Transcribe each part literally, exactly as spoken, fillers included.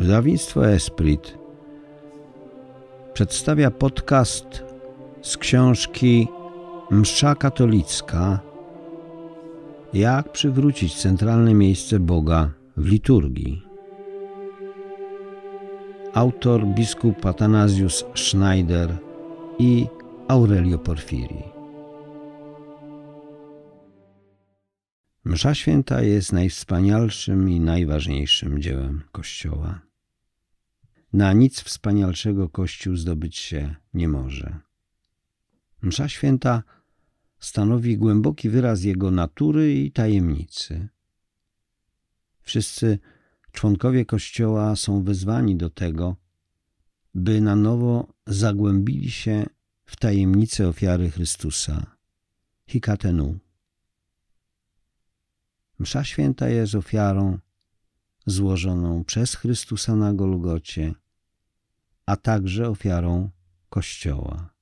Wydawnictwo Esprit przedstawia podcast z książki Msza Katolicka. Jak przywrócić centralne miejsce Boga w liturgii? Autor biskup Athanasius Schneider i Aurelio Porfiri. Msza Święta jest najwspanialszym i najważniejszym dziełem Kościoła. Na nic wspanialszego Kościół zdobyć się nie może. Msza Święta stanowi głęboki wyraz jego natury i tajemnicy. Wszyscy członkowie Kościoła są wezwani do tego, by na nowo zagłębili się w tajemnicę ofiary Chrystusa. Hikatenu. Msza Święta jest ofiarą złożoną przez Chrystusa na Golgocie, a także ofiarą Kościoła.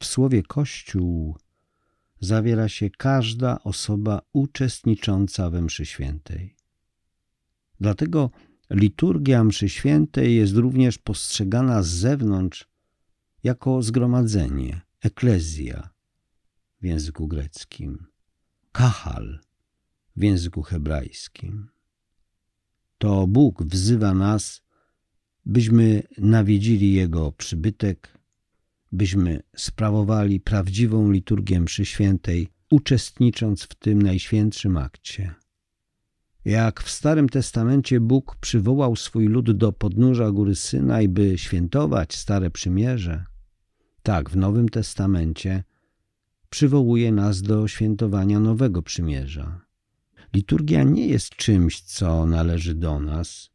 W słowie Kościół zawiera się każda osoba uczestnicząca we mszy świętej. Dlatego liturgia mszy świętej jest również postrzegana z zewnątrz jako zgromadzenie, eklezja w języku greckim, kahal w języku hebrajskim. To Bóg wzywa nas, byśmy nawiedzili Jego przybytek, byśmy sprawowali prawdziwą liturgię mszy świętej, uczestnicząc w tym najświętszym akcie. Jak w Starym Testamencie Bóg przywołał swój lud do podnóża góry Synaj, by świętować Stare Przymierze, tak w Nowym Testamencie przywołuje nas do świętowania Nowego Przymierza. Liturgia nie jest czymś, co należy do nas,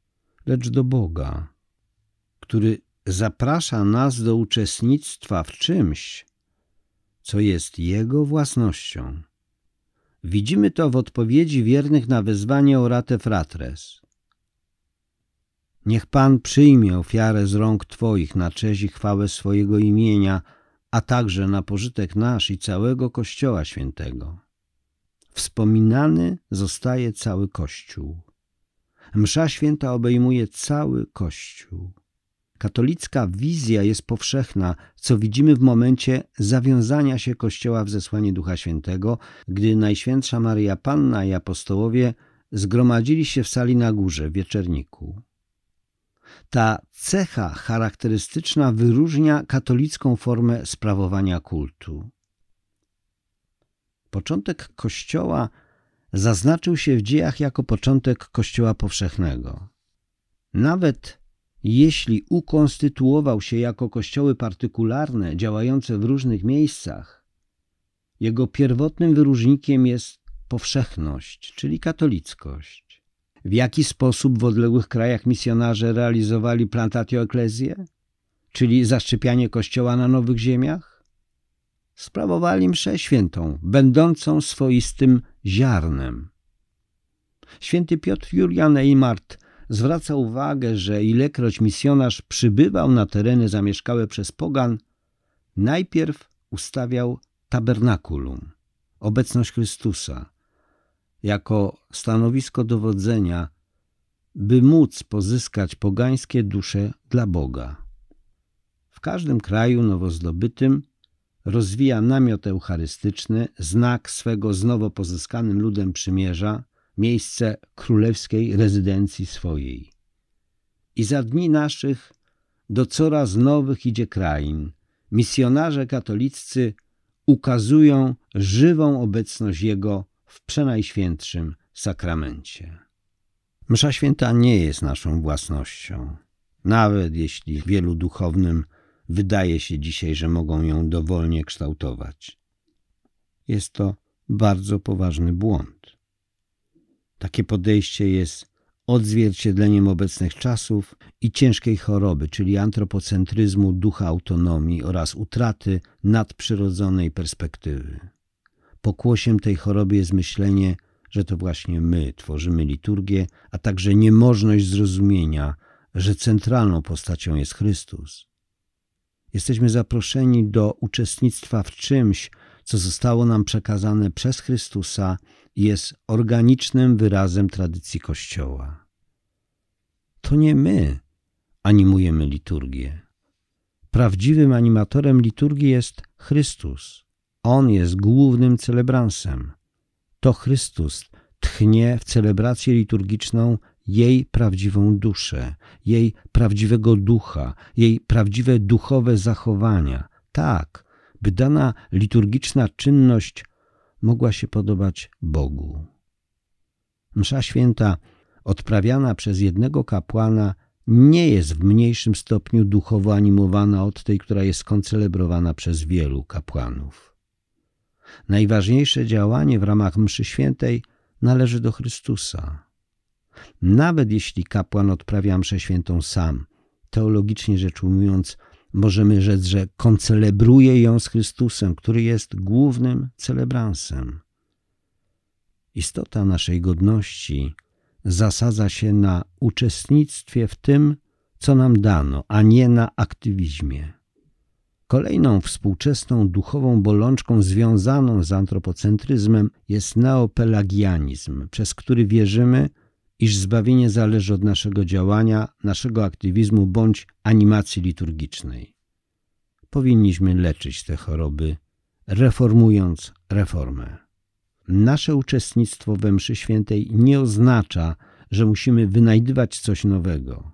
lecz do Boga, który zaprasza nas do uczestnictwa w czymś, co jest Jego własnością. Widzimy to w odpowiedzi wiernych na wezwanie Orate Fratres. Niech Pan przyjmie ofiarę z rąk Twoich na cześć i chwałę swojego imienia, a także na pożytek nasz i całego Kościoła Świętego. Wspominany zostaje cały Kościół. Msza Święta obejmuje cały Kościół. Katolicka wizja jest powszechna, co widzimy w momencie zawiązania się Kościoła w zesłanie Ducha Świętego, gdy Najświętsza Maryja Panna i apostołowie zgromadzili się w sali na górze, w Wieczerniku. Ta cecha charakterystyczna wyróżnia katolicką formę sprawowania kultu. Początek Kościoła zaznaczył się w dziejach jako początek Kościoła powszechnego. Nawet jeśli ukonstytuował się jako kościoły partykularne działające w różnych miejscach, jego pierwotnym wyróżnikiem jest powszechność, czyli katolickość. W jaki sposób w odległych krajach misjonarze realizowali plantatio ecclesiae, czyli zaszczepianie Kościoła na nowych ziemiach? Sprawowali mszę świętą, będącą swoistym ziarnem. Święty Piotr Julian Eymart zwraca uwagę, że ilekroć misjonarz przybywał na tereny zamieszkałe przez pogan, najpierw ustawiał tabernakulum, obecność Chrystusa, jako stanowisko dowodzenia, by móc pozyskać pogańskie dusze dla Boga. W każdym kraju nowozdobytym rozwija namiot eucharystyczny, znak swego z nowo pozyskanym ludem przymierza, miejsce królewskiej rezydencji swojej. I za dni naszych do coraz nowych idzie krain. Misjonarze katoliccy ukazują żywą obecność Jego w Przenajświętszym Sakramencie. Msza Święta nie jest naszą własnością. Nawet jeśli wielu duchownym wydaje się dzisiaj, że mogą ją dowolnie kształtować. Jest to bardzo poważny błąd. Takie podejście jest odzwierciedleniem obecnych czasów i ciężkiej choroby, czyli antropocentryzmu, ducha autonomii oraz utraty nadprzyrodzonej perspektywy. Pokłosiem tej choroby jest myślenie, że to właśnie my tworzymy liturgię, a także niemożność zrozumienia, że centralną postacią jest Chrystus. Jesteśmy zaproszeni do uczestnictwa w czymś, co zostało nam przekazane przez Chrystusa i jest organicznym wyrazem tradycji Kościoła. To nie my animujemy liturgię. Prawdziwym animatorem liturgii jest Chrystus. On jest głównym celebransem. To Chrystus tchnie w celebrację liturgiczną jej prawdziwą duszę, jej prawdziwego ducha, jej prawdziwe duchowe zachowania. Tak, by dana liturgiczna czynność mogła się podobać Bogu. Msza święta odprawiana przez jednego kapłana nie jest w mniejszym stopniu duchowo animowana od tej, która jest koncelebrowana przez wielu kapłanów. Najważniejsze działanie w ramach mszy świętej należy do Chrystusa. Nawet jeśli kapłan odprawia mszę świętą sam, teologicznie rzecz ujmując, możemy rzec, że koncelebruje ją z Chrystusem, który jest głównym celebransem. Istota naszej godności zasadza się na uczestnictwie w tym, co nam dano, a nie na aktywizmie. Kolejną współczesną duchową bolączką związaną z antropocentryzmem jest neopelagianizm, przez który wierzymy, iż zbawienie zależy od naszego działania, naszego aktywizmu bądź animacji liturgicznej. Powinniśmy leczyć te choroby, reformując reformę. Nasze uczestnictwo we mszy świętej nie oznacza, że musimy wynajdywać coś nowego.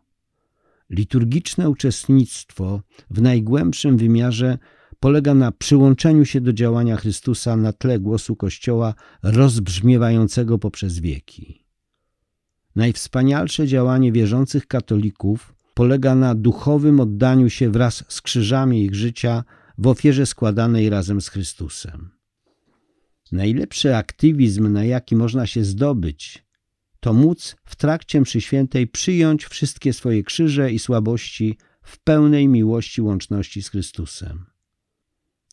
Liturgiczne uczestnictwo w najgłębszym wymiarze polega na przyłączeniu się do działania Chrystusa na tle głosu Kościoła rozbrzmiewającego poprzez wieki. Najwspanialsze działanie wierzących katolików polega na duchowym oddaniu się wraz z krzyżami ich życia w ofierze składanej razem z Chrystusem. Najlepszy aktywizm, na jaki można się zdobyć, to móc w trakcie mszy świętej przyjąć wszystkie swoje krzyże i słabości w pełnej miłości łączności z Chrystusem.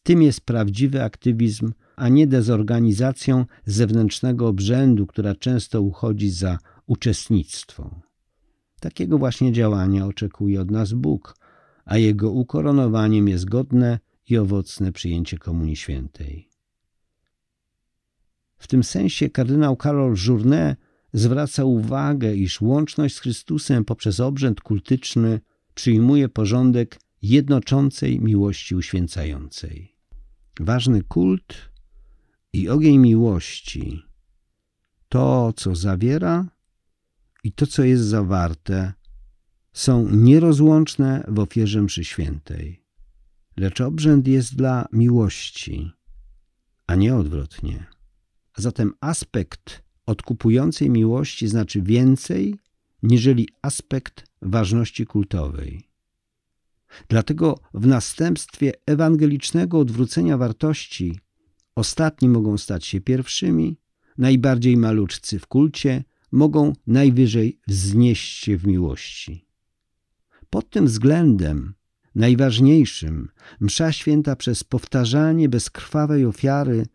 Tym jest prawdziwy aktywizm, a nie dezorganizacją zewnętrznego obrzędu, która często uchodzi za uczestnictwo. Takiego właśnie działania oczekuje od nas Bóg, a jego ukoronowaniem jest godne i owocne przyjęcie Komunii Świętej. W tym sensie kardynał Karol Journet zwraca uwagę, iż łączność z Chrystusem poprzez obrzęd kultyczny przyjmuje porządek jednoczącej miłości uświęcającej. Ważny kult i ogień miłości, to co zawiera i to co jest zawarte, są nierozłączne w ofierze mszy świętej. Lecz obrzęd jest dla miłości, a nie odwrotnie. A zatem aspekt odkupującej miłości znaczy więcej, niżeli aspekt ważności kultowej. Dlatego w następstwie ewangelicznego odwrócenia wartości ostatni mogą stać się pierwszymi, najbardziej maluczcy w kulcie mogą najwyżej wznieść się w miłości. Pod tym względem najważniejszym msza święta przez powtarzanie bezkrwawej ofiary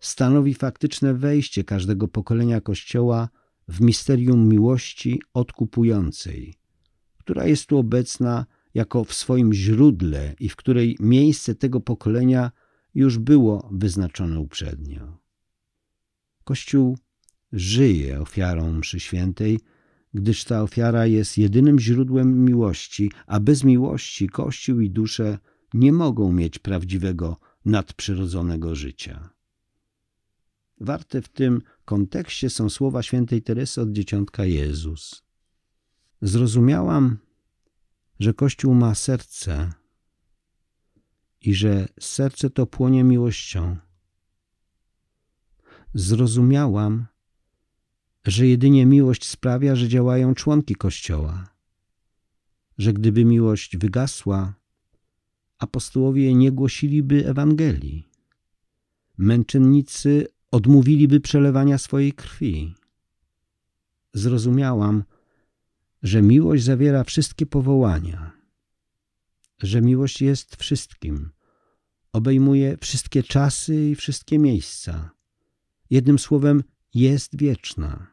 stanowi faktyczne wejście każdego pokolenia Kościoła w misterium miłości odkupującej, która jest tu obecna jako w swoim źródle i w której miejsce tego pokolenia już było wyznaczone uprzednio. Kościół żyje ofiarą mszy świętej, gdyż ta ofiara jest jedynym źródłem miłości, a bez miłości Kościół i dusze nie mogą mieć prawdziwego, nadprzyrodzonego życia. Warte w tym kontekście są słowa świętej Teresy od Dzieciątka Jezus. Zrozumiałam, że Kościół ma serce i że serce to płonie miłością. Zrozumiałam, że jedynie miłość sprawia, że działają członki Kościoła, że gdyby miłość wygasła, apostołowie nie głosiliby Ewangelii. Męczennicy odmówiliby przelewania swojej krwi. Zrozumiałam, że miłość zawiera wszystkie powołania, że miłość jest wszystkim, obejmuje wszystkie czasy i wszystkie miejsca. Jednym słowem, jest wieczna.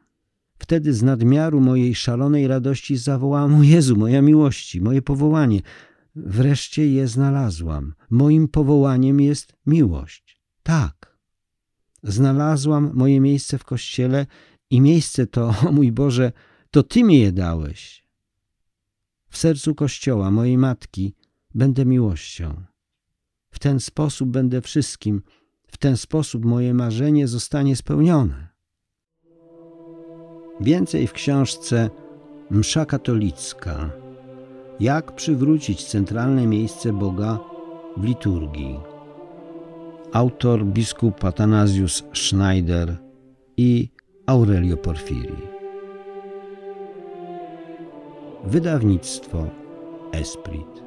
Wtedy z nadmiaru mojej szalonej radości zawołałam: o Jezu, moja miłości, moje powołanie. Wreszcie je znalazłam. Moim powołaniem jest miłość. Tak. Znalazłam moje miejsce w Kościele i miejsce to, o mój Boże, to Ty mi je dałeś. w sercu Kościoła, mojej matki, będę miłością. W ten sposób będę wszystkim, w ten sposób moje marzenie zostanie spełnione. Więcej w książce Msza katolicka. Jak przywrócić centralne miejsce Boga w liturgii. Autor biskup Athanasius Schneider i Aurelio Porfiri. Wydawnictwo Esprit.